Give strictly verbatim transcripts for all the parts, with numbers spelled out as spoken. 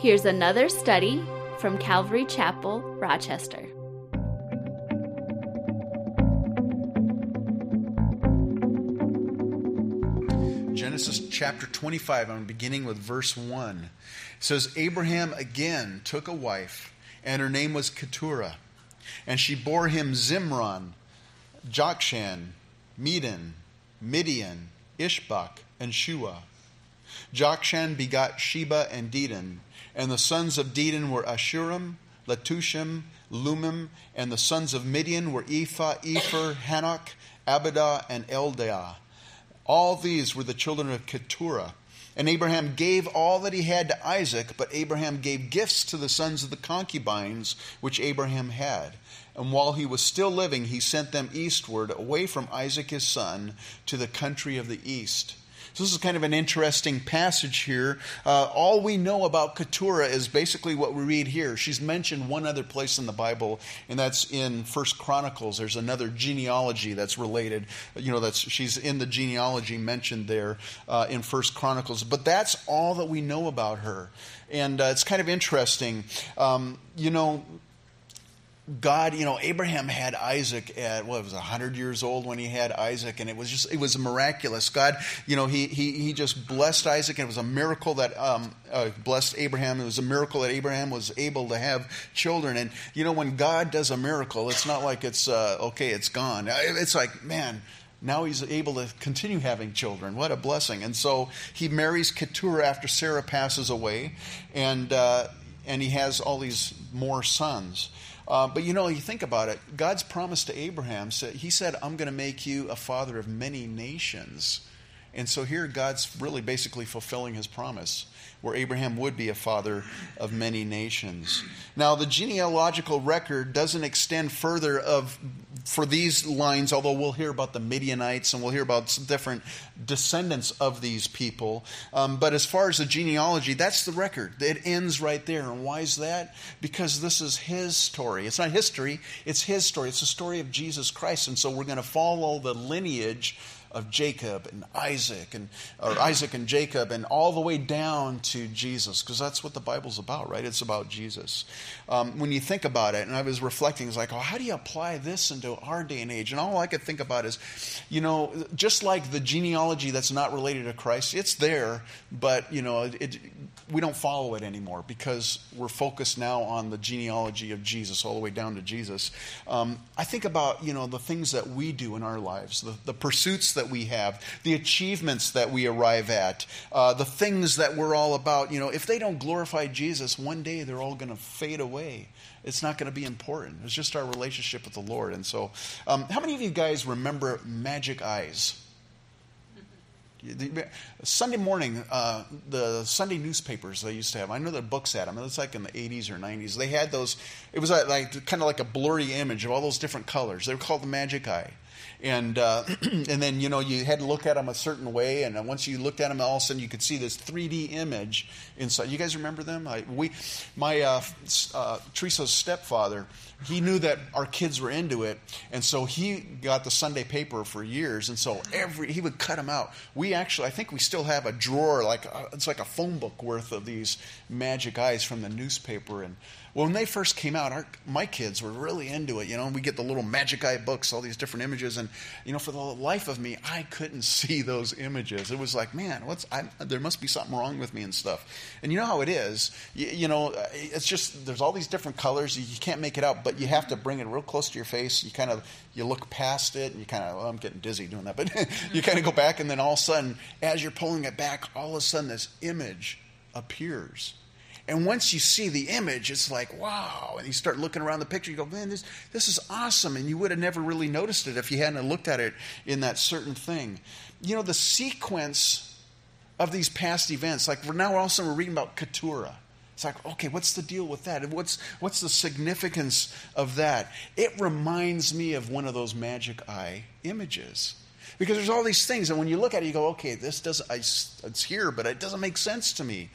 Here's another study from Calvary Chapel, Rochester. Genesis chapter twenty-five, I'm beginning with verse one. It says, Abraham again took a wife, and her name was Keturah. And she bore him Zimron, Jokshan, Medan, Midian, Ishbak, and Shua. Jokshan begot Sheba and Dedan. And the sons of Dedan were Ashurim, Latushim, Lumim. And the sons of Midian were Ephah, Epher, Hanok, Abadah, and Eldeah. All these were the children of Keturah. And Abraham gave all that he had to Isaac, but Abraham gave gifts to the sons of the concubines which Abraham had. And while he was still living, he sent them eastward, away from Isaac his son, to the country of the east. So this is kind of an interesting passage here. Uh, all we know about Keturah is basically what we read here. She's mentioned one other place in the Bible, and that's in First Chronicles. There's another genealogy that's related. You know, that's she's in the genealogy mentioned there uh, in First Chronicles. But that's all that we know about her. And uh, it's kind of interesting. Um, you know... God, you know, Abraham had Isaac at, well, it was one hundred years old when he had Isaac, and it was just, it was miraculous. God, you know, he he, he just blessed Isaac, and it was a miracle that um, uh, blessed Abraham. It was a miracle that Abraham was able to have children. And, you know, when God does a miracle, it's not like it's, uh, okay, it's gone. It's like, man, now he's able to continue having children. What a blessing. And so he marries Keturah after Sarah passes away, and uh, and he has all these more sons. Uh, but you know, you think about it, God's promise to Abraham, said, he said, I'm going to make you a father of many nations. And so here God's really basically fulfilling his promise, where Abraham would be a father of many nations. Now, the genealogical record doesn't extend further of for these lines, although we'll hear about the Midianites and we'll hear about some different descendants of these people. Um, but as far as the genealogy, that's the record. It ends right there. And why is that? Because this is his story. It's not history. It's his story. It's the story of Jesus Christ. And so we're going to follow the lineage of Jacob and Isaac and or Isaac and Jacob and all the way down to Jesus, because that's what the Bible's about, right? It's about Jesus. Um, when you think about it, and I was reflecting, it's like, oh, how do you apply this into our day and age? And all I could think about is, you know, just like the genealogy that's not related to Christ, it's there, but, you know, it, we don't follow it anymore because we're focused now on the genealogy of Jesus all the way down to Jesus. Um, I think about, you know, the things that we do in our lives, the, the pursuits that that we have, the achievements that we arrive at, uh, the things that we're all about. You know, if they don't glorify Jesus, one day they're all going to fade away. It's not going to be important. It's just our relationship with the Lord. And so, um, how many of you guys remember Magic Eyes? Sunday morning, uh, the Sunday newspapers they used to have. I know the books had them. It's like in the eighties or nineties. They had those. It was like kind of like a blurry image of all those different colors. They were called the Magic Eye. And uh, and then, you know, you had to look at them a certain way, and once you looked at them, all of a sudden you could see this three D image inside. You guys remember them? I, we, my uh, uh, Teresa's stepfather, he knew that our kids were into it, and so he got the Sunday paper for years, and so every he would cut them out. We actually, I think we still have a drawer, like uh, it's like a phone book worth of these Magic Eyes from the newspaper. And well, when they first came out, our, my kids were really into it, you know, and we get the little Magic Eye books, all these different images, and, you know, for the life of me, I couldn't see those images. It was like, man, what's I, there must be something wrong with me and stuff. And you know how it is. You, you know, it's just, there's all these different colors, you can't make it out, but you have to bring it real close to your face, you kind of, you look past it, and you kind of, well, I'm getting dizzy doing that, but you kind of go back, and then all of a sudden, as you're pulling it back, all of a sudden this image appears. And once you see the image, it's like, wow. And you start looking around the picture, you go, man, this this is awesome. And you would have never really noticed it if you hadn't looked at it in that certain thing. You know, the sequence of these past events, like we're now all of a sudden we're reading about Keturah. It's like, okay, what's the deal with that? What's what's the significance of that? It reminds me of one of those Magic Eye images. Because there's all these things, and when you look at it, you go, okay, this doesn't, I, it's here, but it doesn't make sense to me.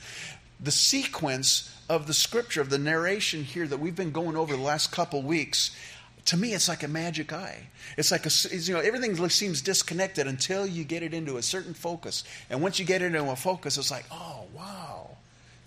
The sequence of the scripture, of the narration here that we've been going over the last couple weeks, to me, it's like a magic eye. It's like, a, you know, everything seems disconnected until you get it into a certain focus. And once you get it into a focus, it's like, oh, wow.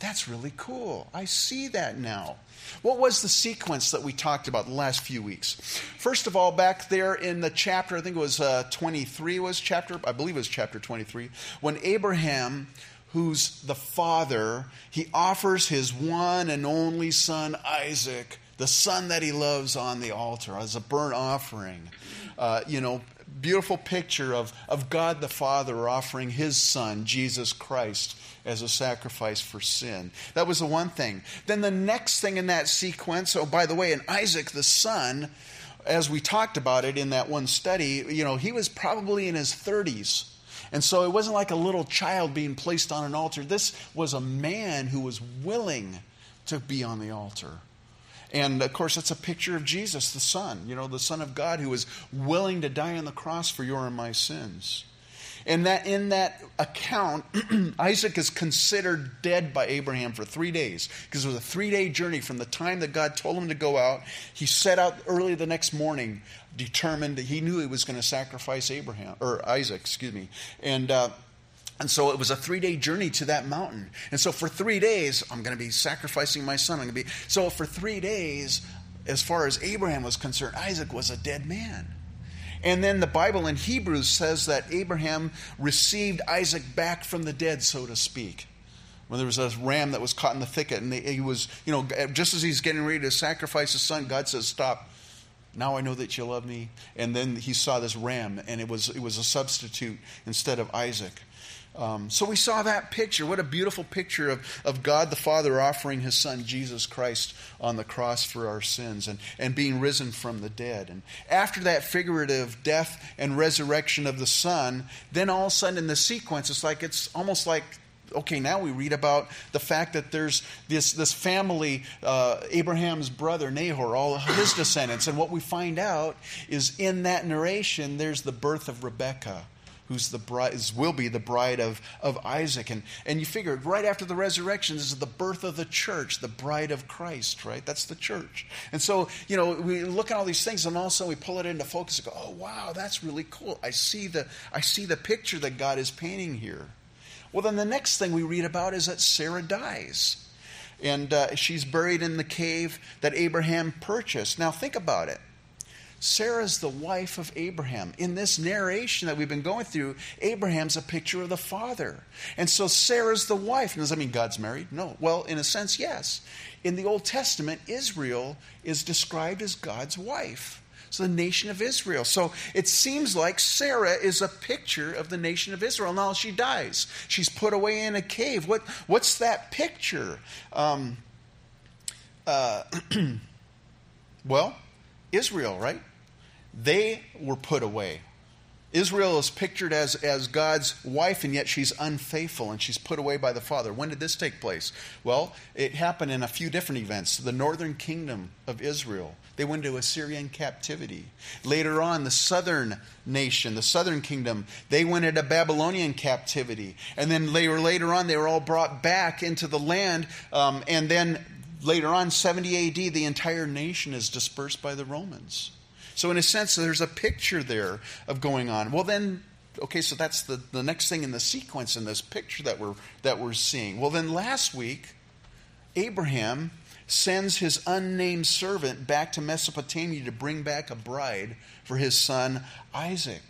That's really cool. I see that now. What was the sequence that we talked about the last few weeks? First of all, back there in the chapter, I think it was uh, twenty-three was chapter, I believe it was chapter twenty-three, when Abraham, who's the father, he offers his one and only son, Isaac, the son that he loves, on the altar as a burnt offering. Uh, you know, beautiful picture of, of God the Father offering his son, Jesus Christ, as a sacrifice for sin. That was the one thing. Then the next thing in that sequence, oh, by the way, and Isaac the son, as we talked about it in that one study, you know, he was probably in his thirties. And so it wasn't like a little child being placed on an altar. This was a man who was willing to be on the altar. And, of course, that's a picture of Jesus, the Son, you know, the Son of God, who was willing to die on the cross for your and my sins. And that in that account, Isaac is considered dead by Abraham for three days because it was a three-day journey from the time that God told him to go out. He set out early the next morning, determined that he knew he was going to sacrifice Abraham or Isaac, excuse me. And uh, and so it was a three-day journey to that mountain. And so for three days, I'm going to be sacrificing my son. I'm going to be so for three days, as far as Abraham was concerned, Isaac was a dead man. And then the Bible in Hebrews says that Abraham received Isaac back from the dead, so to speak. When there was a ram that was caught in the thicket, and he was, you know, just as he's getting ready to sacrifice his son, God says, "Stop. Now I know that you love me." And then he saw this ram, and it was it was a substitute instead of Isaac. Um, so we saw that picture. What a beautiful picture of, of God the Father offering his Son, Jesus Christ, on the cross for our sins and, and being risen from the dead. And after that figurative death and resurrection of the Son, then all of a sudden in the sequence, it's like it's almost like, okay, now we read about the fact that there's this, this family, uh, Abraham's brother, Nahor, all his descendants. And what we find out is in that narration, there's the birth of Rebekah, who's the bride, will be the bride of, of Isaac. And, and you figure right after the resurrection, this is the birth of the church, the bride of Christ, right? That's the church. And so, you know, we look at all these things and all of a sudden we pull it into focus and go, oh, wow, that's really cool. I see the, I see the picture that God is painting here. Well, then the next thing we read about is that Sarah dies. And uh, she's buried in the cave that Abraham purchased. Now think about it. Sarah's the wife of Abraham. In this narration that we've been going through, Abraham's a picture of the father. And so Sarah's the wife. And does that mean God's married? No. Well, in a sense, yes. In the Old Testament, Israel is described as God's wife. So the nation of Israel. So it seems like Sarah is a picture of the nation of Israel. Now she dies. She's put away in a cave. What? What's that picture? Um, uh, well, Israel, right? They were put away. Israel is pictured as, as God's wife, and yet she's unfaithful, and she's put away by the Father. When did this take place? Well, it happened in a few different events. The northern kingdom of Israel, they went into Assyrian captivity. Later on, the southern nation, the southern kingdom, they went into Babylonian captivity. And then later, later on, they were all brought back into the land, um, and then later on, seventy A D, the entire nation is dispersed by the Romans. So in a sense, there's a picture there of going on. Well then, okay, so that's the, the next thing in the sequence in this picture that we're, that we're seeing. Well then last week, Abraham sends his unnamed servant back to Mesopotamia to bring back a bride for his son Isaac.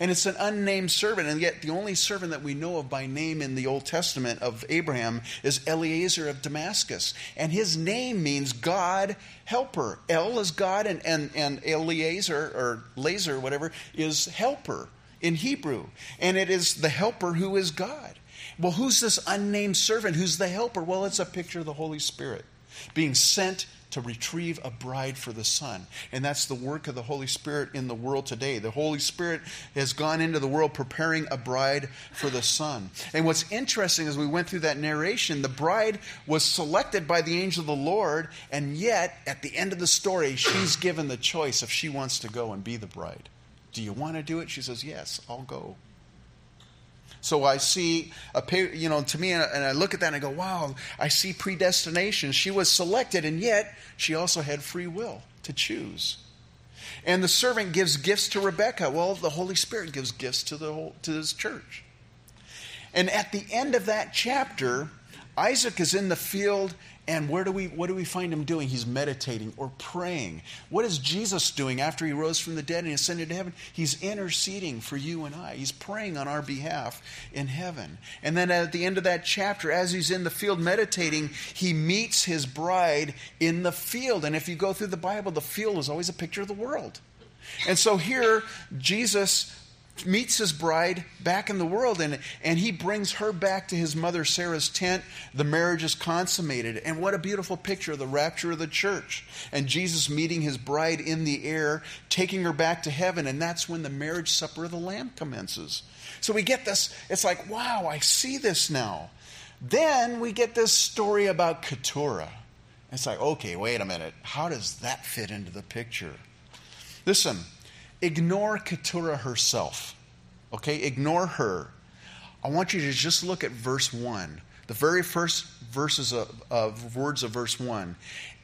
And it's an unnamed servant, and yet the only servant that we know of by name in the Old Testament of Abraham is Eliezer of Damascus. And his name means God helper. El is God, and, and, and Eliezer, or Laser, whatever, is helper in Hebrew. And it is the helper who is God. Well, who's this unnamed servant? Who's the helper? Well, it's a picture of the Holy Spirit being sent to retrieve a bride for the Son. And that's the work of the Holy Spirit in the world today. The Holy Spirit has gone into the world preparing a bride for the Son. And what's interesting as we went through that narration, the bride was selected by the angel of the Lord, and yet at the end of the story, she's given the choice if she wants to go and be the bride. Do you want to do it? She says, yes, I'll go. So I see, a, you know, to me, and I look at that and I go, wow, I see predestination. She was selected, and yet she also had free will to choose. And the servant gives gifts to Rebekah. Well, the Holy Spirit gives gifts to the whole, to his church. And at the end of that chapter, Isaac is in the field, and where do we, what do we find him doing? He's meditating or praying. What is Jesus doing after he rose from the dead and ascended to heaven? He's interceding for you and I. He's praying on our behalf in heaven. And then at the end of that chapter, as he's in the field meditating, he meets his bride in the field. And if you go through the Bible, the field is always a picture of the world. And so here, Jesus meets his bride back in the world, and, and he brings her back to his mother Sarah's tent. The marriage is consummated. And what a beautiful picture of the rapture of the church. And Jesus meeting his bride in the air, taking her back to heaven, and that's when the marriage supper of the Lamb commences. So we get this, it's like, wow, I see this now. Then we get this story about Keturah. It's like, okay, wait a minute. How does that fit into the picture? Listen, ignore Keturah herself, okay? Ignore her. I want you to just look at verse one, the very first verses of, of words of verse one.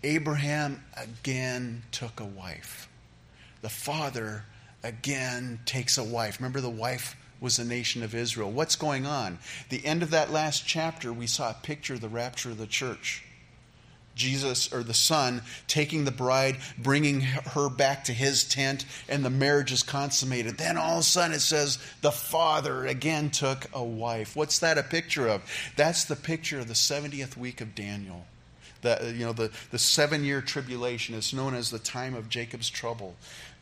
Abraham again took a wife. The father again takes a wife. Remember, the wife was the nation of Israel. What's going on? The end of that last chapter, we saw a picture of the rapture of the church. Jesus, or the Son, taking the bride, bringing her back to his tent, and the marriage is consummated. Then all of a sudden it says, the Father again took a wife. What's that a picture of? That's the picture of the seventieth week of Daniel. The, you know, the, the seven-year tribulation is known as the time of Jacob's trouble.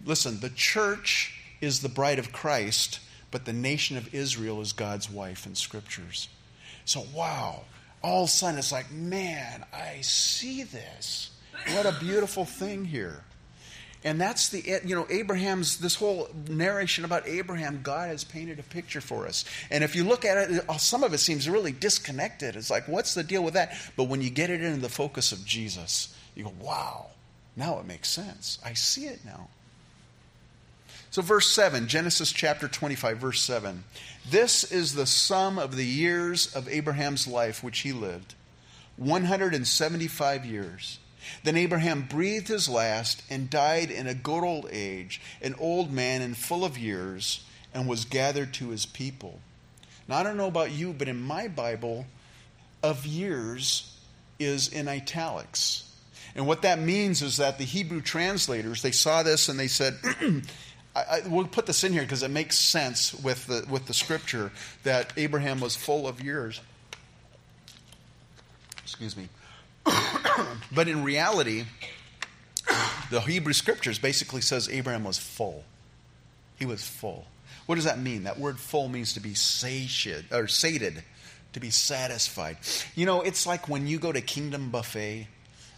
Listen, the church is the bride of Christ, but the nation of Israel is God's wife in Scriptures. So, wow. All of a sudden, it's like, man, I see this. What a beautiful thing here. And that's the, you know, Abraham's, this whole narration about Abraham, God has painted a picture for us. And if you look at it, some of it seems really disconnected. It's like, what's the deal with that? But when you get it into the focus of Jesus, you go, wow, now it makes sense. I see it now. So verse seven, Genesis chapter twenty-five, verse seven. This is the sum of the years of Abraham's life which he lived, one hundred seventy-five years. Then Abraham breathed his last and died in a good old age, an old man and full of years, and was gathered to his people. Now, I don't know about you, but in my Bible, of years is in italics. And what that means is that the Hebrew translators, they saw this and they said, I, I, we'll put this in here because it makes sense with the with the scripture that Abraham was full of years. Excuse me. But in reality, the Hebrew scriptures basically says Abraham was full. He was full. What does that mean? That word full means to be sated, or sated, to be satisfied. You know, it's like when you go to Kingdom Buffet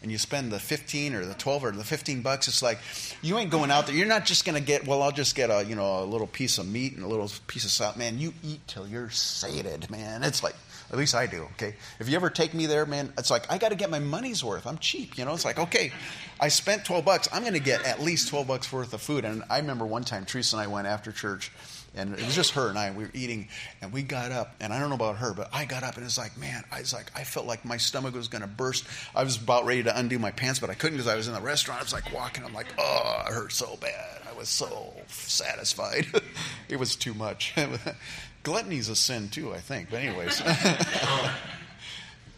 and you spend the fifteen or the twelve or the fifteen bucks, it's like, you ain't going out there. You're not just going to get, well, I'll just get a, you know, a little piece of meat and a little piece of salad. Man, you eat till you're sated, man. It's like, at least I do, okay? If you ever take me there, man, it's like, I got to get my money's worth. I'm cheap, you know? It's like, okay, I spent twelve bucks. I'm going to get at least twelve bucks worth of food. And I remember one time, Teresa and I went after church, and it was just her and I, and we were eating, and we got up, and I don't know about her, but I got up, and it's like, man, I was like, I felt like my stomach was going to burst. I was about ready to undo my pants, but I couldn't because I was in the restaurant. I was like walking, I'm like, oh, it hurt so bad. I was so satisfied. It was too much. Gluttony's a sin too, I think, but anyways.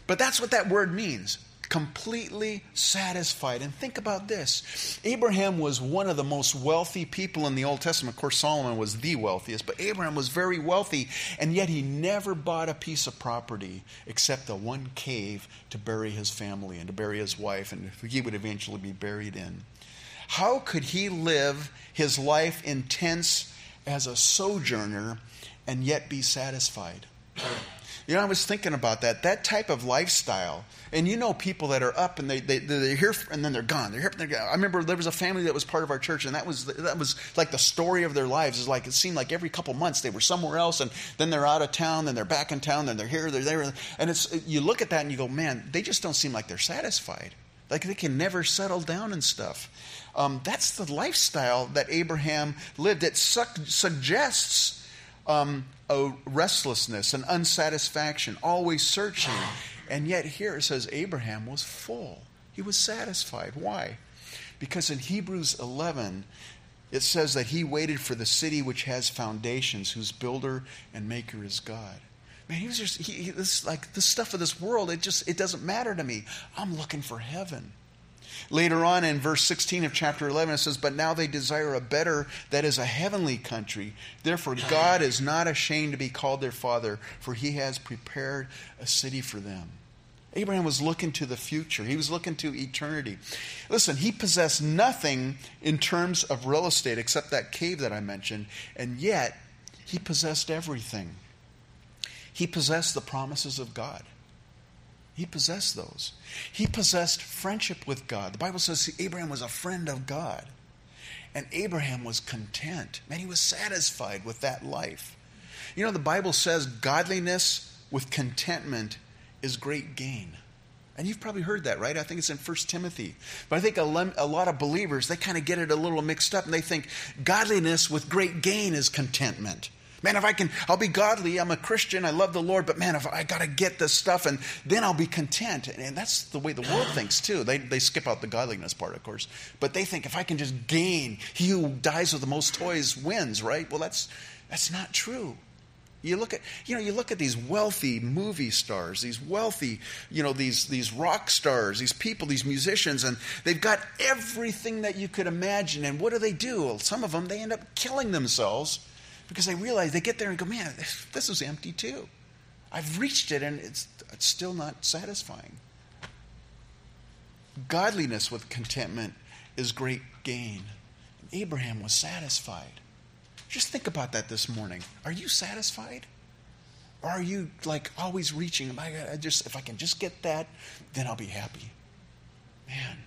But that's what that word means. Completely satisfied. And think about this. Abraham was one of the most wealthy people in the Old Testament. Of course, Solomon was the wealthiest, but Abraham was very wealthy, and yet he never bought a piece of property except the one cave to bury his family and to bury his wife, and he would eventually be buried in. How could he live his life intense as a sojourner and yet be satisfied? You know, I was thinking about that. That type of lifestyle. And you know people that are up and they, they, they're here and then they're gone. They're here and they're gone. I remember there was a family that was part of our church, and that was that was like the story of their lives. It's like it seemed like every couple months they were somewhere else, and then they're out of town, then they're back in town, then they're here, they're there. And it's, you look at that and you go, man, they just don't seem like they're satisfied. Like they can never settle down and stuff. Um, that's the lifestyle that Abraham lived. It su- suggests... Um, a restlessness, an unsatisfaction, always searching. And yet here it says Abraham was full. He was satisfied. Why? Because in Hebrews eleven, it says that he waited for the city which has foundations, whose builder and maker is God. Man, he was just, he, he, this, like, the stuff of this world, it just, it doesn't matter to me. I'm looking for heaven. Later on in verse sixteen of chapter eleven, it says, but now they desire a better, that is a heavenly country. Therefore, God is not ashamed to be called their Father, for he has prepared a city for them. Abraham was looking to the future. He was looking to eternity. Listen, he possessed nothing in terms of real estate except that cave that I mentioned, and yet he possessed everything. He possessed the promises of God. He possessed those. He possessed friendship with God. The Bible says Abraham was a friend of God. And Abraham was content. Man, he was satisfied with that life. You know, the Bible says godliness with contentment is great gain. And you've probably heard that, right? I think it's in First Timothy. But I think a lot of believers, they kind of get it a little mixed up, and they think godliness with great gain is contentment. Man, if I can, I'll be godly, I'm a Christian, I love the Lord, but man, if I got to get this stuff, and then I'll be content. And that's the way the world thinks too. They they skip out the godliness part, of course. But they think if I can just gain, he who dies with the most toys wins, right? Well, that's that's not true. You look at, you know, you look at these wealthy movie stars, these wealthy, you know, these these rock stars, these people, these musicians, and they've got everything that you could imagine. And what do they do? Well, some of them, they end up killing themselves, because they realize, they get there and go, man, this is empty too. I've reached it, and it's, it's still not satisfying. Godliness with contentment is great gain. And Abraham was satisfied. Just think about that this morning. Are you satisfied? Or are you like always reaching, if I, just, if I can just get that, then I'll be happy? Man,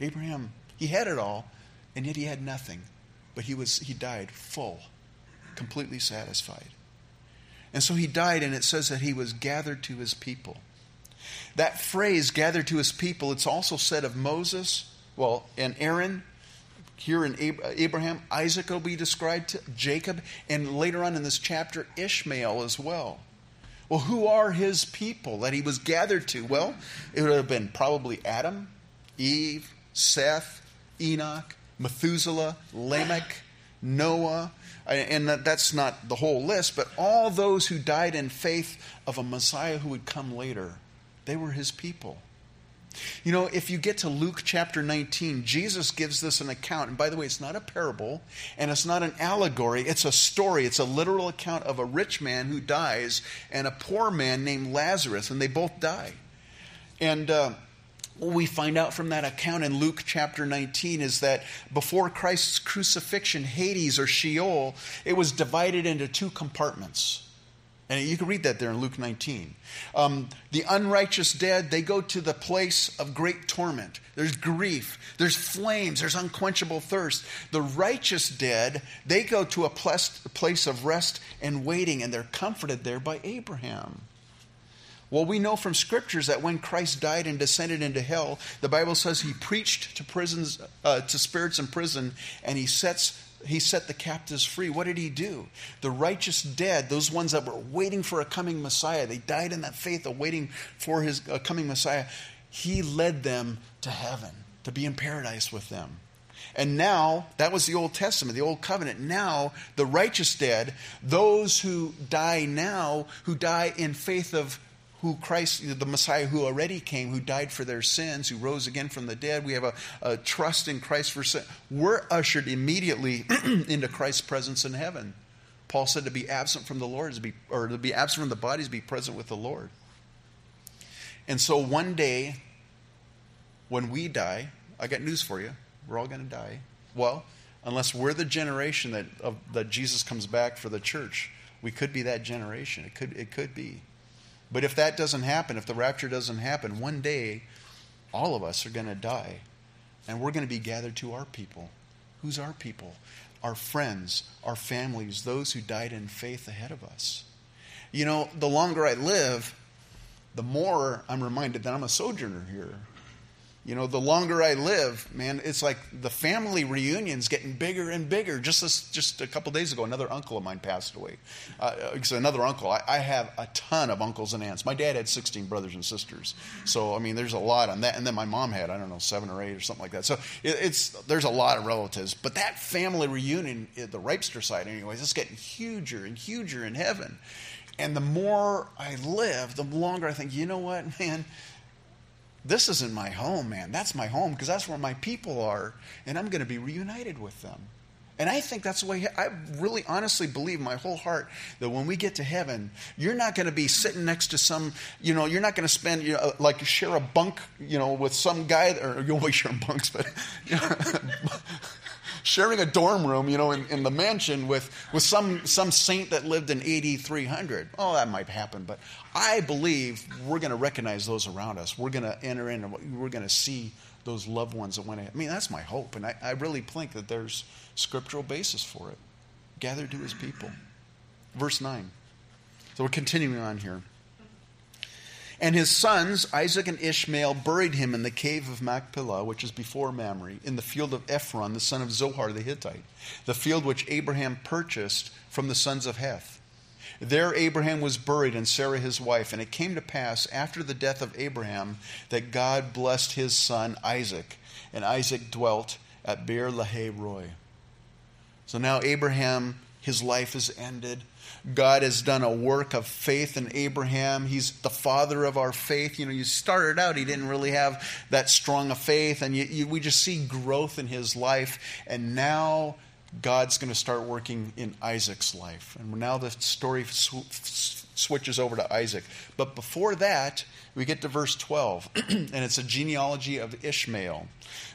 Abraham, he had it all, and yet he had nothing. But he was he died full. Completely satisfied. And so he died, and it says that he was gathered to his people. That phrase, gathered to his people, it's also said of Moses, well, and Aaron, here in Abraham, Isaac will be described, to Jacob, and later on in this chapter, Ishmael as well. Well, who are his people that he was gathered to? Well, it would have been probably Adam, Eve, Seth, Enoch, Methuselah, Lamech, Noah, and that's not the whole list, but all those who died in faith of a Messiah who would come later, they were his people. You know, if you get to Luke chapter nineteen, Jesus gives this an account. And by the way, it's not a parable, and it's not an allegory. It's a story. It's a literal account of a rich man who dies and a poor man named Lazarus, and they both die. And uh, what we find out from that account in Luke chapter nineteen is that before Christ's crucifixion, Hades or Sheol, it was divided into two compartments. And you can read that there in Luke nineteen. Um, the unrighteous dead, they go to the place of great torment. There's grief, there's flames, there's unquenchable thirst. The righteous dead, they go to a place of rest and waiting, and they're comforted there by Abraham. Well, we know from scriptures that when Christ died and descended into hell, the Bible says he preached to prisons, uh, to spirits in prison, and he sets he set the captives free. What did he do? The righteous dead, those ones that were waiting for a coming Messiah, they died in that faith of waiting for his uh, coming Messiah. He led them to heaven, to be in paradise with them. And now, that was the Old Testament, the Old Covenant. Now, the righteous dead, those who die now, who die in faith of who Christ, the Messiah who already came, who died for their sins, who rose again from the dead. We have a, a trust in Christ for sin. We're ushered immediately into Christ's presence in heaven. Paul said to be absent from the Lord, is to be, or to be absent from the body is to be present with the Lord. And so one day, when we die, I got news for you. We're all going to die. Well, unless we're the generation that of, that Jesus comes back for the church, we could be that generation. It could it could be. But if that doesn't happen, if the rapture doesn't happen, one day all of us are going to die, and we're going to be gathered to our people. Who's our people? Our friends, our families, those who died in faith ahead of us. You know, the longer I live, the more I'm reminded that I'm a sojourner here. You know, the longer I live, man, it's like the family reunion's getting bigger and bigger. Just this, just a couple days ago, another uncle of mine passed away. Uh, so another uncle. I, I have a ton of uncles and aunts. My dad had sixteen brothers and sisters. So, I mean, there's a lot on that. And then my mom had, I don't know, seven or eight or something like that. So it, it's there's a lot of relatives. But that family reunion, the Ripster side anyways, it's getting huger and huger in heaven. And the more I live, the longer I think, you know what, man, this isn't my home, man. That's my home because that's where my people are, and I'm going to be reunited with them. And I think that's the way, I really honestly believe my whole heart that when we get to heaven, you're not going to be sitting next to some, you know, you're not going to spend, you know, like share a bunk, you know, with some guy, or you'll always share bunks, but you know, sharing a dorm room, you know, in, in the mansion with, with some, some saint that lived in A D three hundred. Oh, that might happen, but I believe we're going to recognize those around us. We're going to enter in and we're going to see those loved ones that went ahead. I mean, that's my hope, and I, I really think that there's scriptural basis for it. Gathered to his people. Verse nine. So we're continuing on here. And his sons, Isaac and Ishmael, buried him in the cave of Machpelah, which is before Mamre, in the field of Ephron, the son of Zohar the Hittite, the field which Abraham purchased from the sons of Heth. There Abraham was buried, and Sarah his wife. And it came to pass after the death of Abraham that God blessed his son Isaac. And Isaac dwelt at Beer Lahai-Roi. So now Abraham, his life is ended. God has done a work of faith in Abraham. He's the father of our faith. You know, you started out, he didn't really have that strong of faith. And you, you, we just see growth in his life. And now God's going to start working in Isaac's life. And now the story sw- switches over to Isaac. But before that, we get to verse twelve, and it's a genealogy of Ishmael.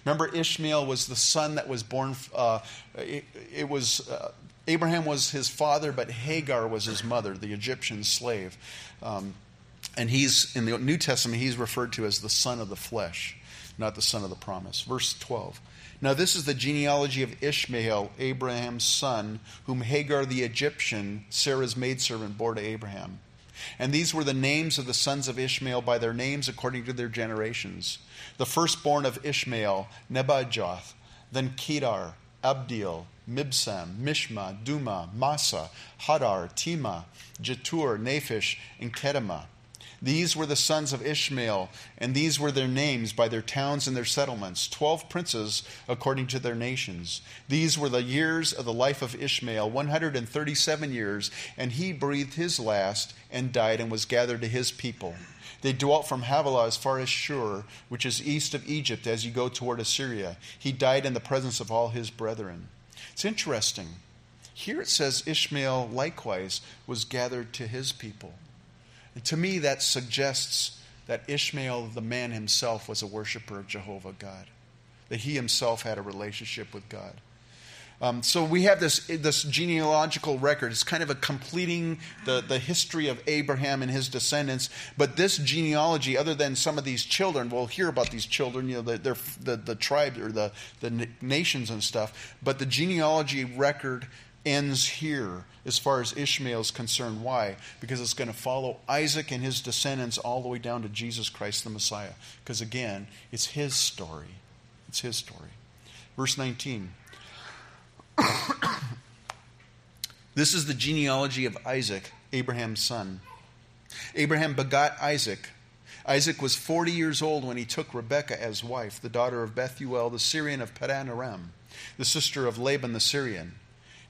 Remember, Ishmael was the son that was born, uh, it, it was, uh, Abraham was his father, but Hagar was his mother, the Egyptian slave. Um, and he's, in the New Testament, he's referred to as the son of the flesh, not the son of the promise. Verse twelve. Now this is the genealogy of Ishmael, Abraham's son, whom Hagar the Egyptian, Sarah's maidservant, bore to Abraham. And these were the names of the sons of Ishmael by their names according to their generations. The firstborn of Ishmael, Nebajoth, then Kedar, Abdiel, Mibsam, Mishma, Duma, Masa, Hadar, Tema, Jetur, Naphish, and Kedema. These were the sons of Ishmael, and these were their names by their towns and their settlements, twelve princes according to their nations. These were the years of the life of Ishmael, one hundred thirty-seven years, and he breathed his last and died and was gathered to his people. They dwelt from Havilah as far as Shur, which is east of Egypt, as you go toward Assyria. He died in the presence of all his brethren. It's interesting. Here it says Ishmael likewise was gathered to his people. And to me, that suggests that Ishmael, the man himself, was a worshiper of Jehovah God, that he himself had a relationship with God. Um, so we have this this genealogical record. It's kind of a completing the, the history of Abraham and his descendants. But this genealogy, other than some of these children, we'll hear about these children, you know, the, their, the, the tribe or the, the nations and stuff. But the genealogy record ends here as far as Ishmael's concerned. Why? Because it's going to follow Isaac and his descendants all the way down to Jesus Christ the Messiah. Because again, it's his story. It's his story. Verse nineteen. This is the genealogy of Isaac, Abraham's son. Abraham begot Isaac. Isaac was forty years old when he took Rebekah as wife, the daughter of Bethuel, the Syrian of Padan Aram, the sister of Laban the Syrian.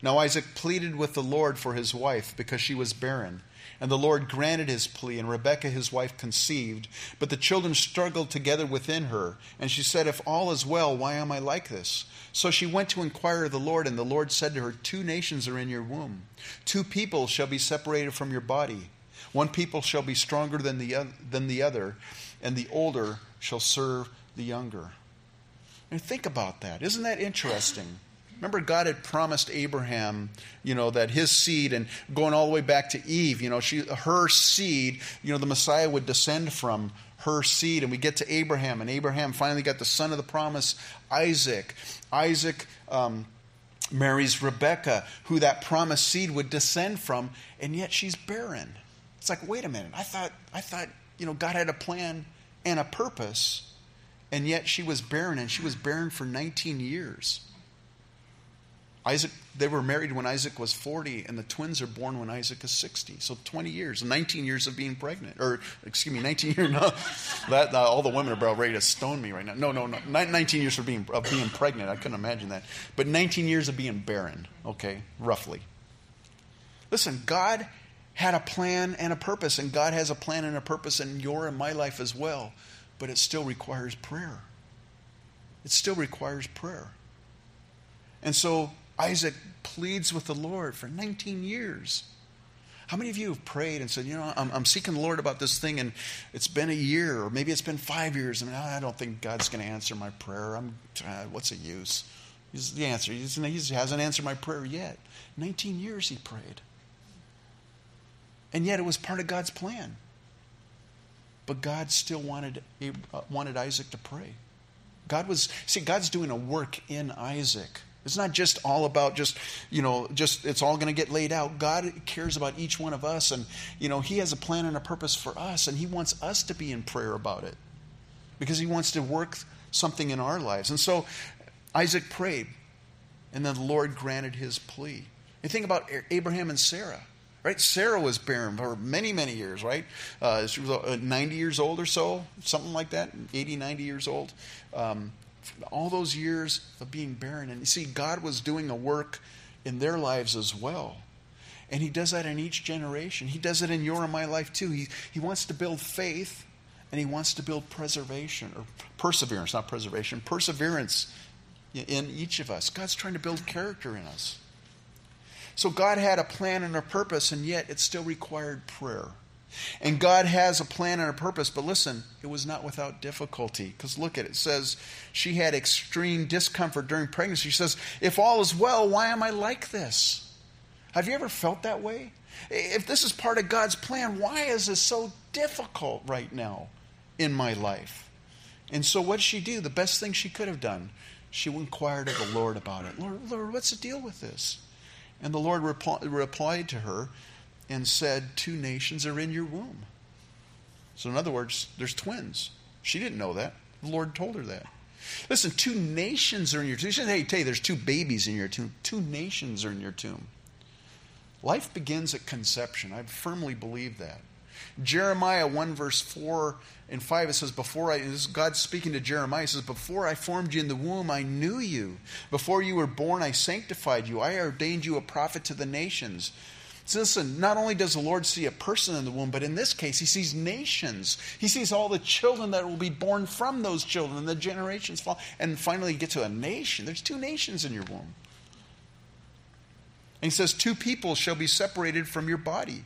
Now Isaac pleaded with the Lord for his wife because she was barren. And the Lord granted his plea, and Rebekah his wife conceived. But the children struggled together within her. And she said, if all is well, why am I like this? So she went to inquire of the Lord, and the Lord said to her, two nations are in your womb. Two people shall be separated from your body. One people shall be stronger than the, than the other, and the older shall serve the younger. And think about that. Isn't that interesting? Remember, God had promised Abraham, you know, that his seed, and going all the way back to Eve, you know, she, her seed, you know, the Messiah would descend from her seed. And we get to Abraham, and Abraham finally got the son of the promise, Isaac. Isaac um, marries Rebekah, who that promised seed would descend from, and yet she's barren. It's like, wait a minute, I thought, I thought, you know, God had a plan and a purpose, and yet she was barren, and she was barren for nineteen years. Isaac, they were married when Isaac was forty, and the twins are born when Isaac is sixty. So twenty years, nineteen years of being pregnant. Or, excuse me, nineteen years, no. That, all the women are about ready to stone me right now. No, no, no. nineteen years of being, of being pregnant. I couldn't imagine that. But nineteen years of being barren, okay, roughly. Listen, God had a plan and a purpose, and God has a plan and a purpose in your and my life as well, but it still requires prayer. It still requires prayer. And so Isaac pleads with the Lord for nineteen years. How many of you have prayed and said, you know, I'm, I'm seeking the Lord about this thing, and it's been a year, or maybe it's been five years, and I don't think God's going to answer my prayer. I'm, uh, what's the use? He's the answer. He's, he hasn't answered my prayer yet. nineteen years he prayed. And yet it was part of God's plan. But God still wanted, wanted Isaac to pray. God was, see, God's doing a work in Isaac. It's not just all about just, you know, just it's all going to get laid out. God cares about each one of us, and, you know, he has a plan and a purpose for us, and he wants us to be in prayer about it because he wants to work something in our lives. And so Isaac prayed, and then the Lord granted his plea. You think about Abraham and Sarah, right? Sarah was barren for many, many years, right? Uh, she was ninety years old or so, something like that, eighty, ninety years old. Um All those years of being barren. And you see, God was doing a work in their lives as well. And he does that in each generation. He does it in your and my life too. He, he wants to build faith, and he wants to build preservation, or perseverance, not preservation, perseverance in each of us. God's trying to build character in us. So God had a plan and a purpose, and yet it still required prayer. And God has a plan and a purpose, but listen, it was not without difficulty. Because look at it, it says she had extreme discomfort during pregnancy. She says, if all is well, why am I like this? Have you ever felt that way? If this is part of God's plan, why is this so difficult right now in my life? And so what did she do? The best thing she could have done, she inquired of the Lord about it. Lord, Lord, what's the deal with this? And the Lord repl- replied to her, and said, two nations are in your womb. So in other words, there's twins. She didn't know that. The Lord told her that. Listen, two nations are in your tomb. She said, hey, tell you, there's two babies in your tomb. Two nations are in your tomb. Life begins at conception. I firmly believe that. Jeremiah one verse four and five, it says, before I, this is God speaking to Jeremiah, it says, before I formed you in the womb, I knew you. Before you were born, I sanctified you. I ordained you a prophet to the nations. So listen, not only does the Lord see a person in the womb, but in this case, he sees nations. He sees all the children that will be born from those children, and the generations fall. And finally, you get to a nation. There's two nations in your womb. And he says, two people shall be separated from your body.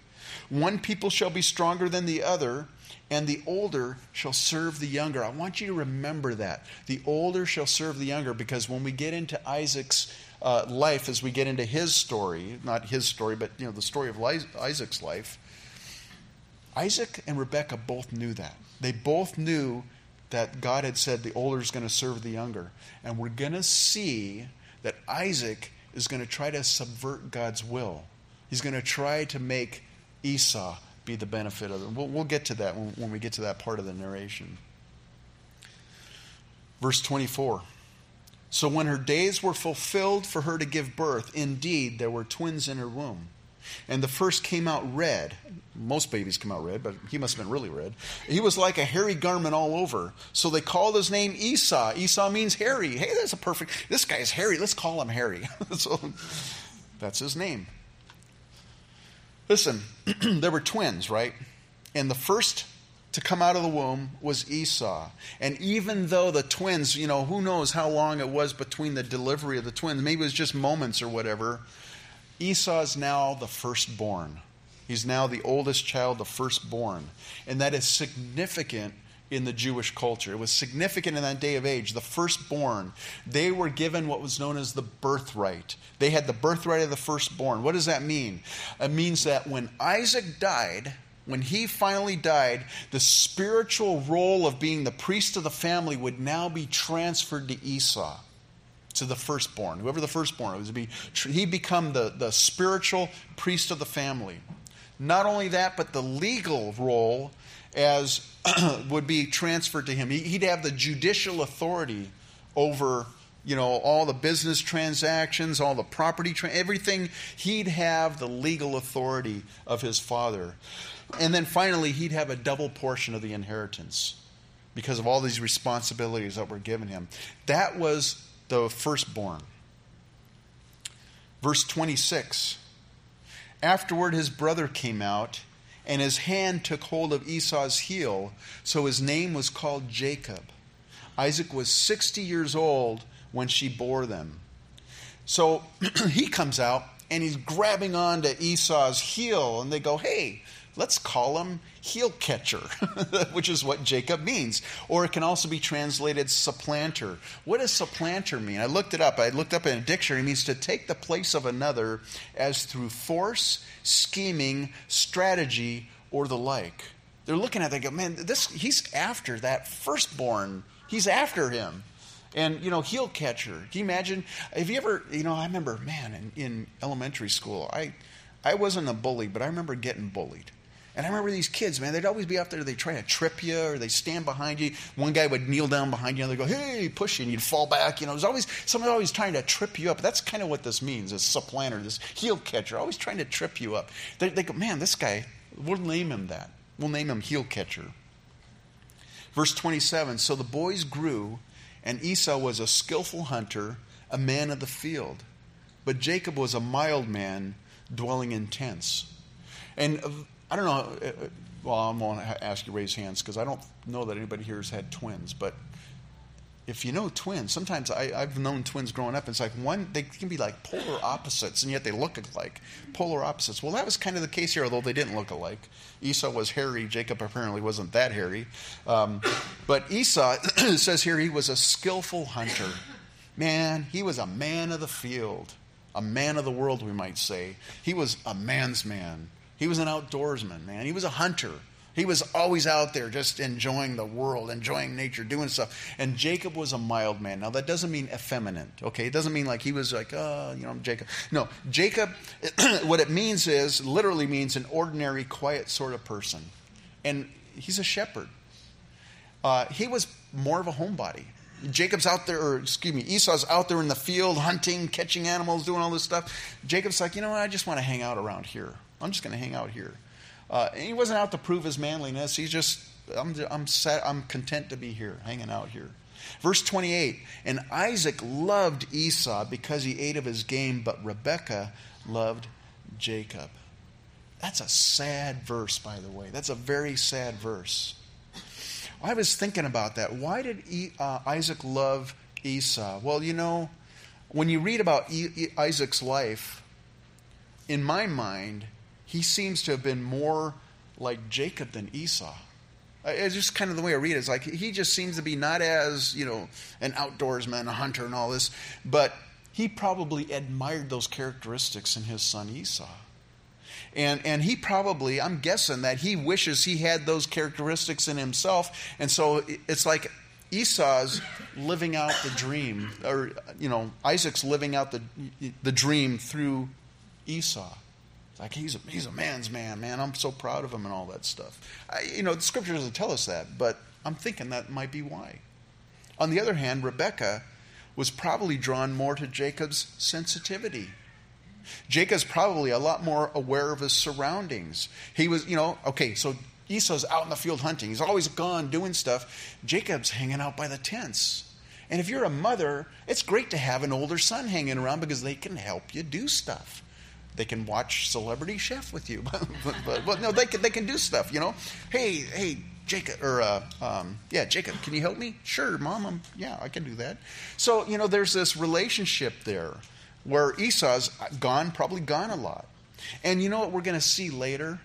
One people shall be stronger than the other, and the older shall serve the younger. I want you to remember that. The older shall serve the younger, because when we get into Isaac's Uh, life, as we get into his story, not his story, but you know the story of Isaac's life, Isaac and Rebekah both knew that. They both knew that God had said the older is going to serve the younger. And we're going to see that Isaac is going to try to subvert God's will. He's going to try to make Esau be the benefit of it. We'll, we'll get to that when, when we get to that part of the narration. Verse twenty-four. So when her days were fulfilled for her to give birth, indeed there were twins in her womb. And the first came out red. Most babies come out red, but he must have been really red. He was like a hairy garment all over. So they called his name Esau. Esau means hairy. Hey, that's a perfect, this guy's hairy. Let's call him hairy. So that's his name. Listen, there were twins, right? And the first to come out of the womb was Esau. And even though the twins, you know, who knows how long it was between the delivery of the twins, maybe it was just moments or whatever, Esau's now the firstborn. He's now the oldest child, the firstborn. And that is significant in the Jewish culture. It was significant in that day of age. The firstborn, they were given what was known as the birthright. They had the birthright of the firstborn. What does that mean? It means that when Isaac died, when he finally died, the spiritual role of being the priest of the family would now be transferred to Esau, to the firstborn. Whoever the firstborn was, he'd become the, the spiritual priest of the family. Not only that, but the legal role as would be transferred to him. He'd have the judicial authority over, you know, all the business transactions, all the property, tra- everything. He'd have the legal authority of his father. And then finally, he'd have a double portion of the inheritance because of all these responsibilities that were given him. That was the firstborn. Verse twenty-six. Afterward his brother came out, and his hand took hold of Esau's heel, so his name was called Jacob. Isaac was sixty years old when she bore them. So he comes out, and he's grabbing on to Esau's heel, and they go, hey, let's call him heel catcher, which is what Jacob means. Or it can also be translated supplanter. What does supplanter mean? I looked it up. I looked up in a dictionary. It means to take the place of another as through force, scheming, strategy, or the like. They're looking at it, they go, man, this, he's after that firstborn. He's after him. And, you know, heel catcher. Can you imagine? Have you ever, you know, I remember, man, in, in elementary school, I, I wasn't a bully, but I remember getting bullied. And I remember these kids, man, they'd always be out there, they'd try to trip you, or they'd stand behind you. One guy would kneel down behind you, and they'd go, hey, push you, and you'd fall back. You know, there's always, someone's always trying to trip you up. That's kind of what this means, this supplanter, this heel catcher, always trying to trip you up. They, they go, man, this guy, we'll name him that. We'll name him heel catcher. Verse twenty-seven, so the boys grew, and Esau was a skillful hunter, a man of the field. But Jacob was a mild man, dwelling in tents. And I don't know, well, I'm going to ask you to raise hands because I don't know that anybody here has had twins, but if you know twins, sometimes I, I've known twins growing up, and it's like one, they can be like polar opposites, and yet they look alike, polar opposites. Well, that was kind of the case here, although they didn't look alike. Esau was hairy. Jacob apparently wasn't that hairy. Um, but Esau says here he was a skillful hunter. Man, he was a man of the field, a man of the world, we might say. He was a man's man. He was an outdoorsman, man. He was a hunter. He was always out there just enjoying the world, enjoying nature, doing stuff. And Jacob was a mild man. Now, that doesn't mean effeminate, okay? It doesn't mean like he was like, oh, you know, I'm Jacob. No, Jacob, what it means is, literally means an ordinary, quiet sort of person. And he's a shepherd. Uh, he was more of a homebody. Jacob's out there, or excuse me, Esau's out there in the field hunting, catching animals, doing all this stuff. Jacob's like, you know what, I just want to hang out around here. I'm just going to hang out here. Uh, and he wasn't out to prove his manliness. He's just, I'm, I'm, sat, I'm content to be here, hanging out here. Verse twenty-eight, and Isaac loved Esau because he ate of his game, but Rebekah loved Jacob. That's a sad verse, by the way. That's a very sad verse. I was thinking about that. Why did e, uh, Isaac love Esau? Well, you know, when you read about e, e, Isaac's life, in my mind, he seems to have been more like Jacob than Esau. It's just kind of the way I read it. It's like he just seems to be not as, you know, an outdoorsman, a hunter and all this, but he probably admired those characteristics in his son Esau. And and he probably, I'm guessing that he wishes he had those characteristics in himself. And so it's like Esau's living out the dream, or, you know, Isaac's living out the the dream through Esau. Like, he's a, he's a man's man, man. I'm so proud of him and all that stuff. I, you know, the scripture doesn't tell us that, but I'm thinking that might be why. On the other hand, Rebekah was probably drawn more to Jacob's sensitivity. Jacob's probably a lot more aware of his surroundings. He was, you know, okay, so Esau's out in the field hunting. He's always gone doing stuff. Jacob's hanging out by the tents. And if you're a mother, it's great to have an older son hanging around because they can help you do stuff. They can watch Celebrity Chef with you, but, but, but no, they can they can do stuff, you know. Hey, hey, Jacob, or uh, um, yeah, Jacob, can you help me? Sure, Mom, I'm, yeah, I can do that. So you know, there's this relationship there where Esau's gone, probably gone a lot, and you know what we're going to see later.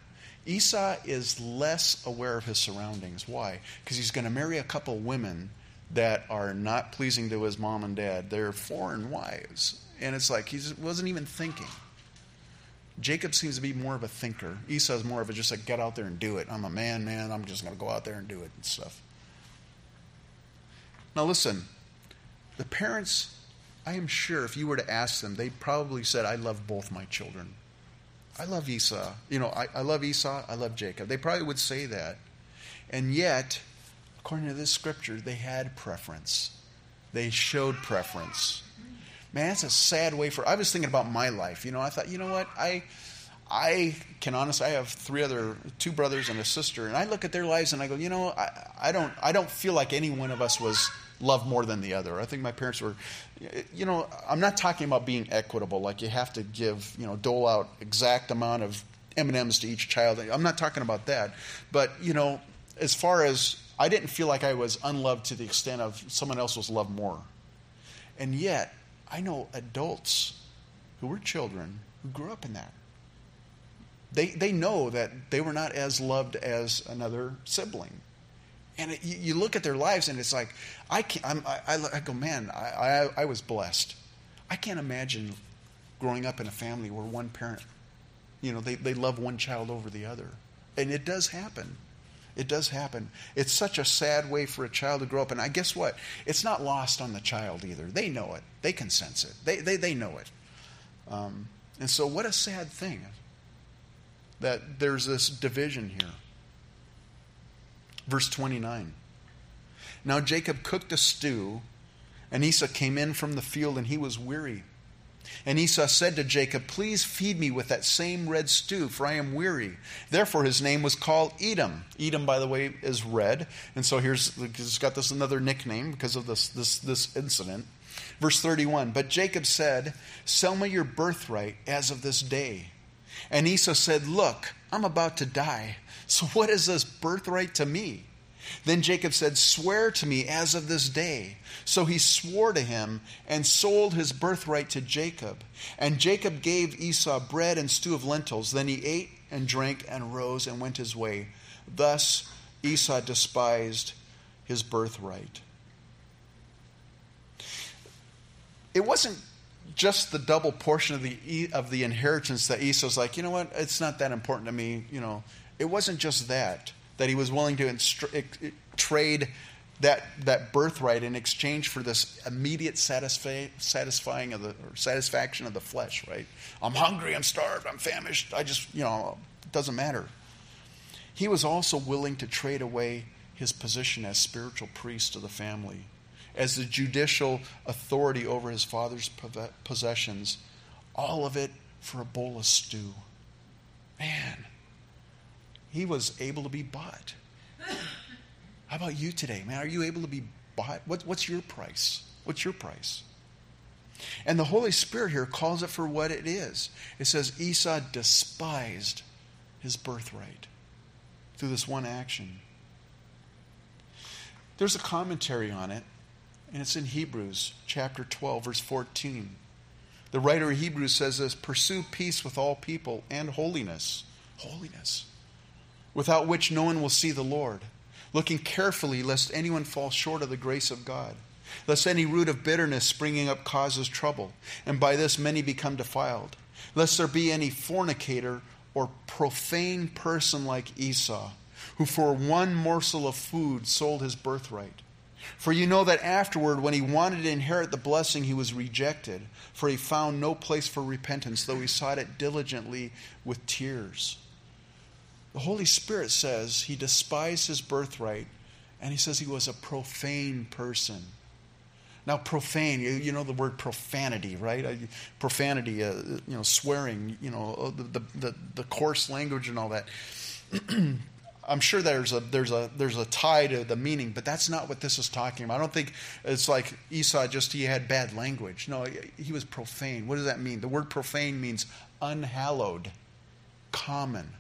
Esau is less aware of his surroundings. Why? Because he's going to marry a couple women that are not pleasing to his mom and dad. They're foreign wives, and it's like he wasn't even thinking. Jacob seems to be more of a thinker. Esau's more of a just like, get out there and do it. I'm a man, man. I'm just going to go out there and do it and stuff. Now listen, the parents, I am sure if you were to ask them, they probably said, I love both my children. I love Esau. You know, I, I love Esau. I love Jacob. They probably would say that. And yet, according to this scripture, they had preference. They showed preference. Man, that's a sad way for... I was thinking about my life. You know, I thought, you know what? I I can honestly... I have three other... two brothers and a sister. And I look at their lives and I go, you know, I, I don't I don't feel like any one of us was love more than the other. I think my parents were, you know, I'm not talking about being equitable, like you have to give, you know, dole out exact amount of M and M's to each child. I'm not talking about that. But, you know, as far as I didn't feel like I was unloved to the extent of someone else was loved more. And yet, I know adults who were children who grew up in that. They they know that they were not as loved as another sibling. And it, you look at their lives and it's like, I can't, I'm, I, I go, man, I, I, I was blessed. I can't imagine growing up in a family where one parent, you know, they, they love one child over the other. And it does happen. It does happen. It's such a sad way for a child to grow up. And I guess what? It's not lost on the child either. They know it. They can sense it. They they, they know it. Um, and so what a sad thing that there's this division here. Verse twenty-nine. Now Jacob cooked a stew, and Esau came in from the field, and he was weary. And Esau said to Jacob, please feed me with that same red stew, for I am weary. Therefore his name was called Edom. Edom, by the way, is red. And so here's, he's got this another nickname because of this, this, this incident. Verse thirty-one, but Jacob said, sell me your birthright as of this day. And Esau said, look, I'm about to die. So what is this birthright to me? Then Jacob said, swear to me as of this day. So he swore to him and sold his birthright to Jacob. And Jacob gave Esau bread and stew of lentils. Then he ate and drank and rose and went his way. Thus Esau despised his birthright. It wasn't just the double portion of the of the inheritance that Esau's like, you know what, it's not that important to me. You know, it wasn't just that. That he was willing to instru- trade that that birthright in exchange for this immediate satisfi- satisfying of the or satisfaction of the flesh, right? I'm hungry, I'm starved, I'm famished. I just, you know, it doesn't matter. He was also willing to trade away his position as spiritual priest of the family, as the judicial authority over his father's possessions, all of it for a bowl of stew. Man. He was able to be bought. How about you today, man? Are you able to be bought? What, what's your price? What's your price? And the Holy Spirit here calls it for what it is. It says Esau despised his birthright through this one action. There's a commentary on it, and it's in Hebrews chapter twelve, verse fourteen. The writer of Hebrews says this, pursue peace with all people and holiness. Holiness. Without which no one will see the Lord, looking carefully lest anyone fall short of the grace of God, lest any root of bitterness springing up causes trouble, and by this many become defiled, lest there be any fornicator or profane person like Esau, who for one morsel of food sold his birthright. For you know that afterward, when he wanted to inherit the blessing, he was rejected, for he found no place for repentance, though he sought it diligently with tears. The Holy Spirit says he despised his birthright, and he says he was a profane person. Now, profane, you, you know the word profanity, right? Profanity, uh, you know, swearing, you know, the the, the coarse language and all that. I'm sure there's a there's a there's a tie to the meaning, but that's not what this is talking about. I don't think it's like Esau just he had bad language. No, he was profane. What does that mean? The word profane means unhallowed, common.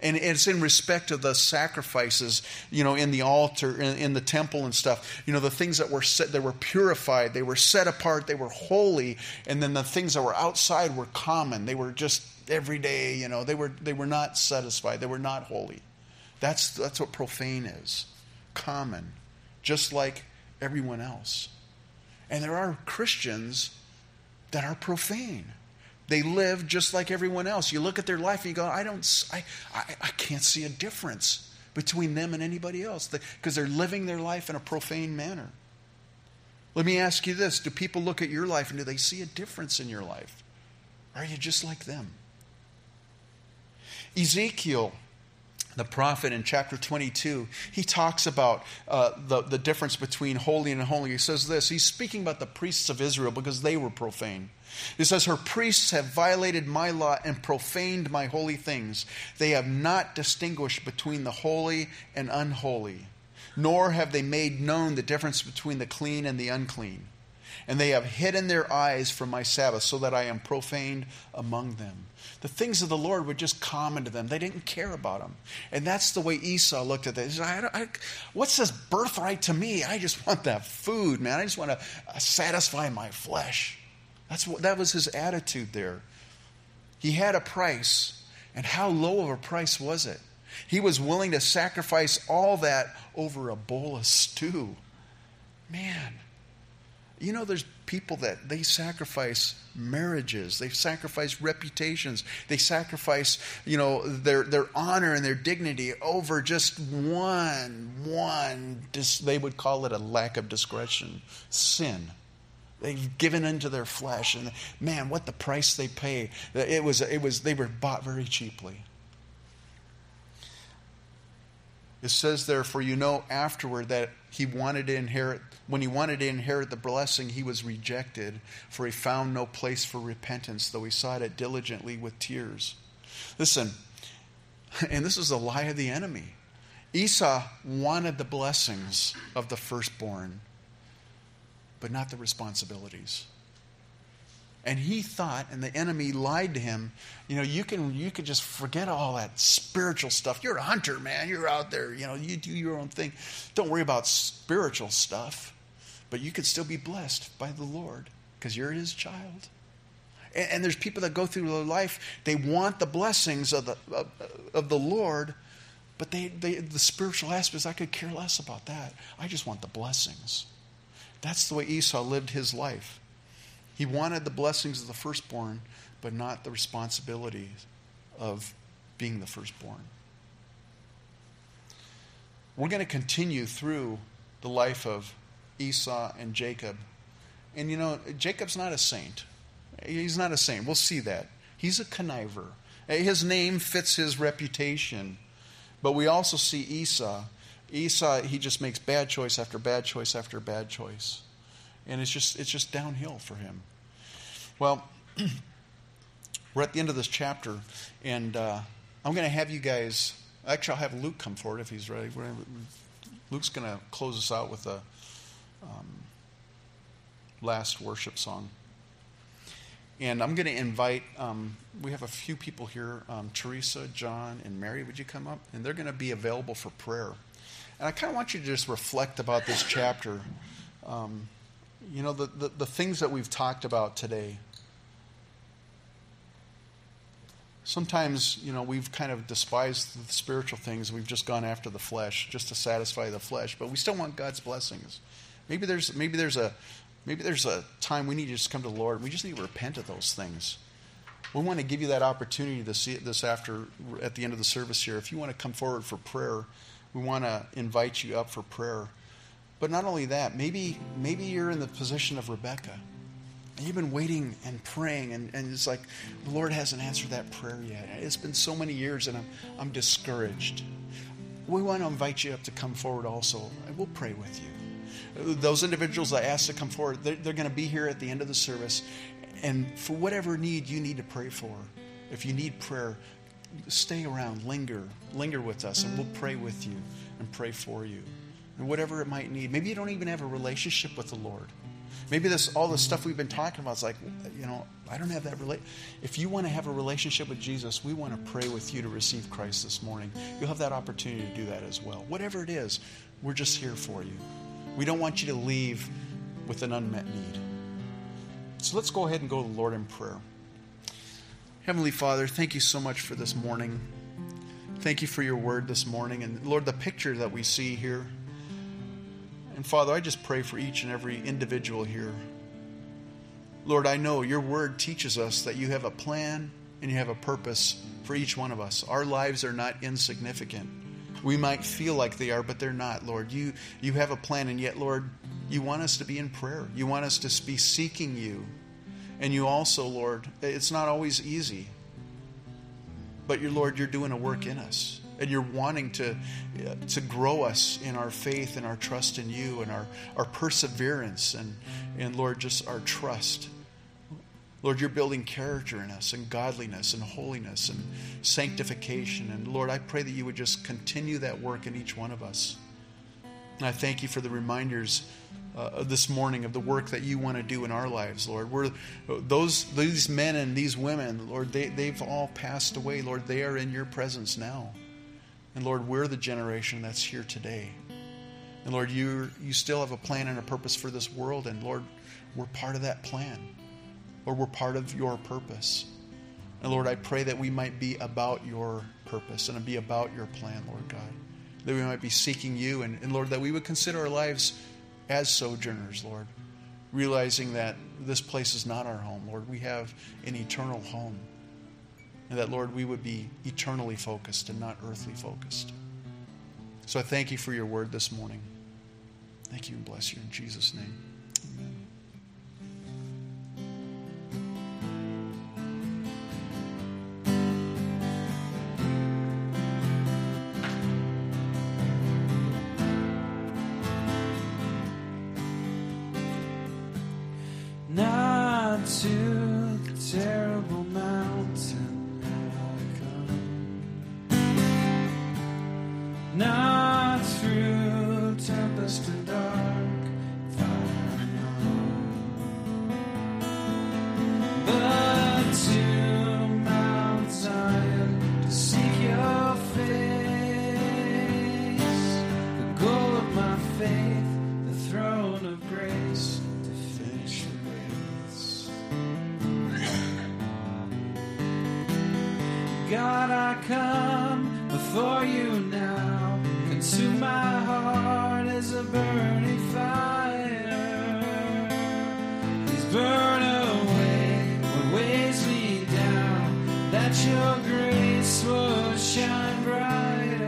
And it's in respect of the sacrifices, you know, in the altar, in, in the temple and stuff. You know, the things that were set, that were purified, they were set apart, they were holy. And then the things that were outside were common. They were just everyday, you know, they were they were not satisfied. They were not holy. That's that's what profane is. Common. Just like everyone else. And there are Christians that are profane. They live just like everyone else. You look at their life and you go, I don't, I, I, I can't see a difference between them and anybody else because they're living their life in a profane manner. Let me ask you this. Do people look at your life and do they see a difference in your life? Are you just like them? Ezekiel, the prophet in chapter twenty-two, he talks about uh, the, the difference between holy and unholy. He says this, he's speaking about the priests of Israel because they were profane. It says, her priests have violated my law and profaned my holy things. They have not distinguished between the holy and unholy. nor have they made known the difference between the clean and the unclean. And they have hidden their eyes from my Sabbath, so that I am profaned among them. The things of the Lord were just common to them. They didn't care about them. And that's the way Esau looked at this. I don't, I, what's this birthright to me? I just want that food, man. I just want to satisfy my flesh. That's what, that was his attitude there. He had a price, and how low of a price was it? He was willing to sacrifice all that over a bowl of stew. Man, you know, there's people that they sacrifice marriages, they sacrifice reputations, they sacrifice, you know, their their honor and their dignity over just one one. They would call it a lack of discretion, sin. They've given into their flesh, and man, what the price they pay! It was it was they were bought very cheaply. It says there, for you know afterward that he wanted to inherit, when he wanted to inherit the blessing, he was rejected, for he found no place for repentance, though he sought it diligently with tears. Listen, and this is the lie of the enemy. Esau wanted the blessings of the firstborn, but not the responsibilities. And he thought, and the enemy lied to him, you know, you can you can just forget all that spiritual stuff. You're a hunter, man. You're out there. You know, you do your own thing. Don't worry about spiritual stuff. But you could still be blessed by the Lord because you're his child. And, and there's people that go through their life, they want the blessings of the of, of the Lord, but they, they the spiritual aspects, I could care less about that. I just want the blessings. That's the way Esau lived his life. He wanted the blessings of the firstborn, but not the responsibility of being the firstborn. We're going to continue through the life of Esau and Jacob. And you know, Jacob's not a saint. He's not a saint. We'll see that. He's a conniver. His name fits his reputation. But we also see Esau. Esau, he just makes bad choice after bad choice after bad choice. And it's just it's just downhill for him. Well, we're at the end of this chapter, and uh, I'm going to have you guys. Actually, I'll have Luke come forward if he's ready. We're gonna, Luke's going to close us out with a um, last worship song. And I'm going to invite. Um, we have a few people here: um, Teresa, John, and Mary. Would you come up? And they're going to be available for prayer. And I kind of want you to just reflect about this chapter. Um, You know, the, the, the things that we've talked about today, sometimes, you know, we've kind of despised the spiritual things. We've just gone after the flesh just to satisfy the flesh, but we still want God's blessings. Maybe there's maybe there's a maybe there's a time we need to just come to the Lord. We just need to repent of those things. We want to give you that opportunity to see this after at the end of the service here. If you want to come forward for prayer, we want to invite you up for prayer. But not only that, maybe maybe you're in the position of Rebekah. And you've been waiting and praying, and, and it's like, the Lord hasn't answered that prayer yet. It's been so many years, and I'm, I'm discouraged. We want to invite you up to come forward also, and we'll pray with you. Those individuals I asked to come forward, they're, they're going to be here at the end of the service. And for whatever need you need to pray for, if you need prayer, stay around, linger, linger with us, and we'll pray with you and pray for you. And whatever it might need. Maybe you don't even have a relationship with the Lord. Maybe this all the stuff we've been talking about is like, you know, I don't have that relationship. If you want to have a relationship with Jesus, we want to pray with you to receive Christ this morning. You'll have that opportunity to do that as well. Whatever it is, we're just here for you. We don't want you to leave with an unmet need. So let's go ahead and go to the Lord in prayer. Heavenly Father, thank you so much for this morning. Thank you for your word this morning. And Lord, the picture that we see here, and Father, I just pray for each and every individual here. Lord, I know your word teaches us that you have a plan and you have a purpose for each one of us. Our lives are not insignificant. We might feel like they are, but they're not, Lord. You, you have a plan, and yet, Lord, you want us to be in prayer. You want us to be seeking you. And you also, Lord, it's not always easy. But, your Lord, you're doing a work in us. And you're wanting to to grow us in our faith and our trust in you and our, our perseverance and, and, Lord, just our trust. Lord, you're building character in us and godliness and holiness and sanctification. And, Lord, I pray that you would just continue that work in each one of us. And I thank you for the reminders uh, this morning of the work that you want to do in our lives, Lord. We're, those these men and these women, Lord, they, they've all passed away. Lord, they are in your presence now. And Lord, we're the generation that's here today. And Lord, you you still have a plan and a purpose for this world. And Lord, we're part of that plan. Lord, we're part of your purpose. And Lord, I pray that we might be about your purpose and be about your plan, Lord God. That we might be seeking you. And, and Lord, that we would consider our lives as sojourners, Lord. Realizing that this place is not our home, Lord. We have an eternal home. And that, Lord, we would be eternally focused and not earthly focused. So I thank you for your word this morning. Thank you and bless you in Jesus' name. Amen. Not to the terrible mountain I come, not through tempest and dark fire, but to Mount Zion to seek your face, the goal of my faith, the throne of grace. God, I come before you now. Consume my heart as a burning fire. Please burn away what weighs me down, that your grace will shine brighter.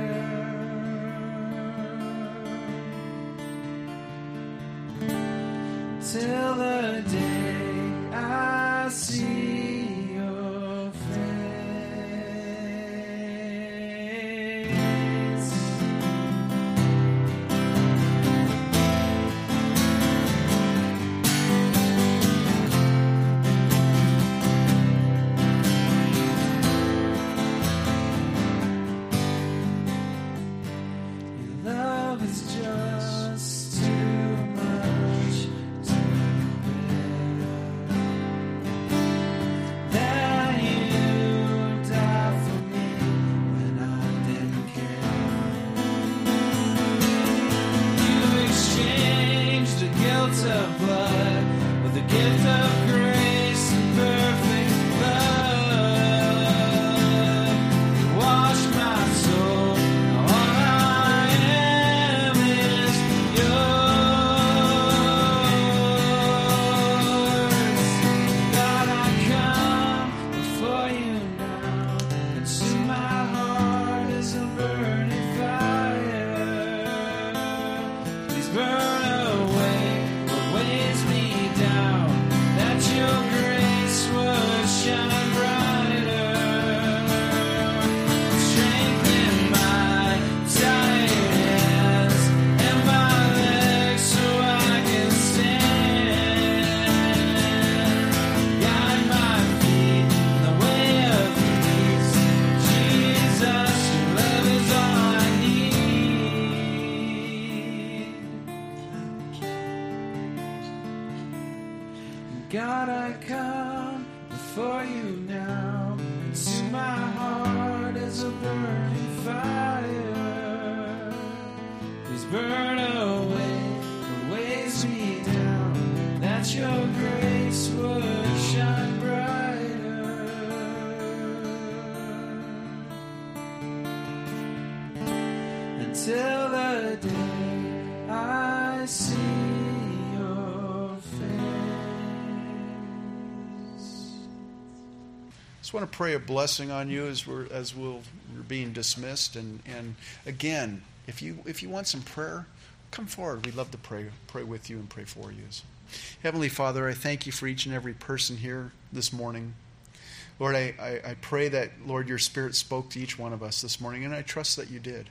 Till the day I see. I just want to pray a blessing on you as we're as we'll, we're being dismissed. And, and again, if you if you want some prayer, come forward. We'd love to pray pray with you and pray for you. Heavenly Father, I thank you for each and every person here this morning. Lord, I, I, I pray that, Lord, your Spirit spoke to each one of us this morning, and I trust that you did.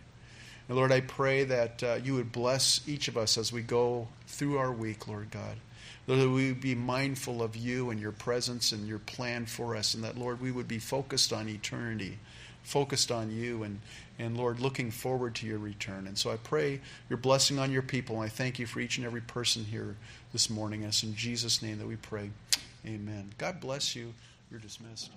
And Lord, I pray that uh, you would bless each of us as we go through our week, Lord God. Lord, that we would be mindful of you and your presence and your plan for us, and that, Lord, we would be focused on eternity, focused on you and, and Lord, looking forward to your return. And so I pray your blessing on your people. And I thank you for each and every person here this morning. It's in Jesus' name that we pray. Amen. God bless you. You're dismissed.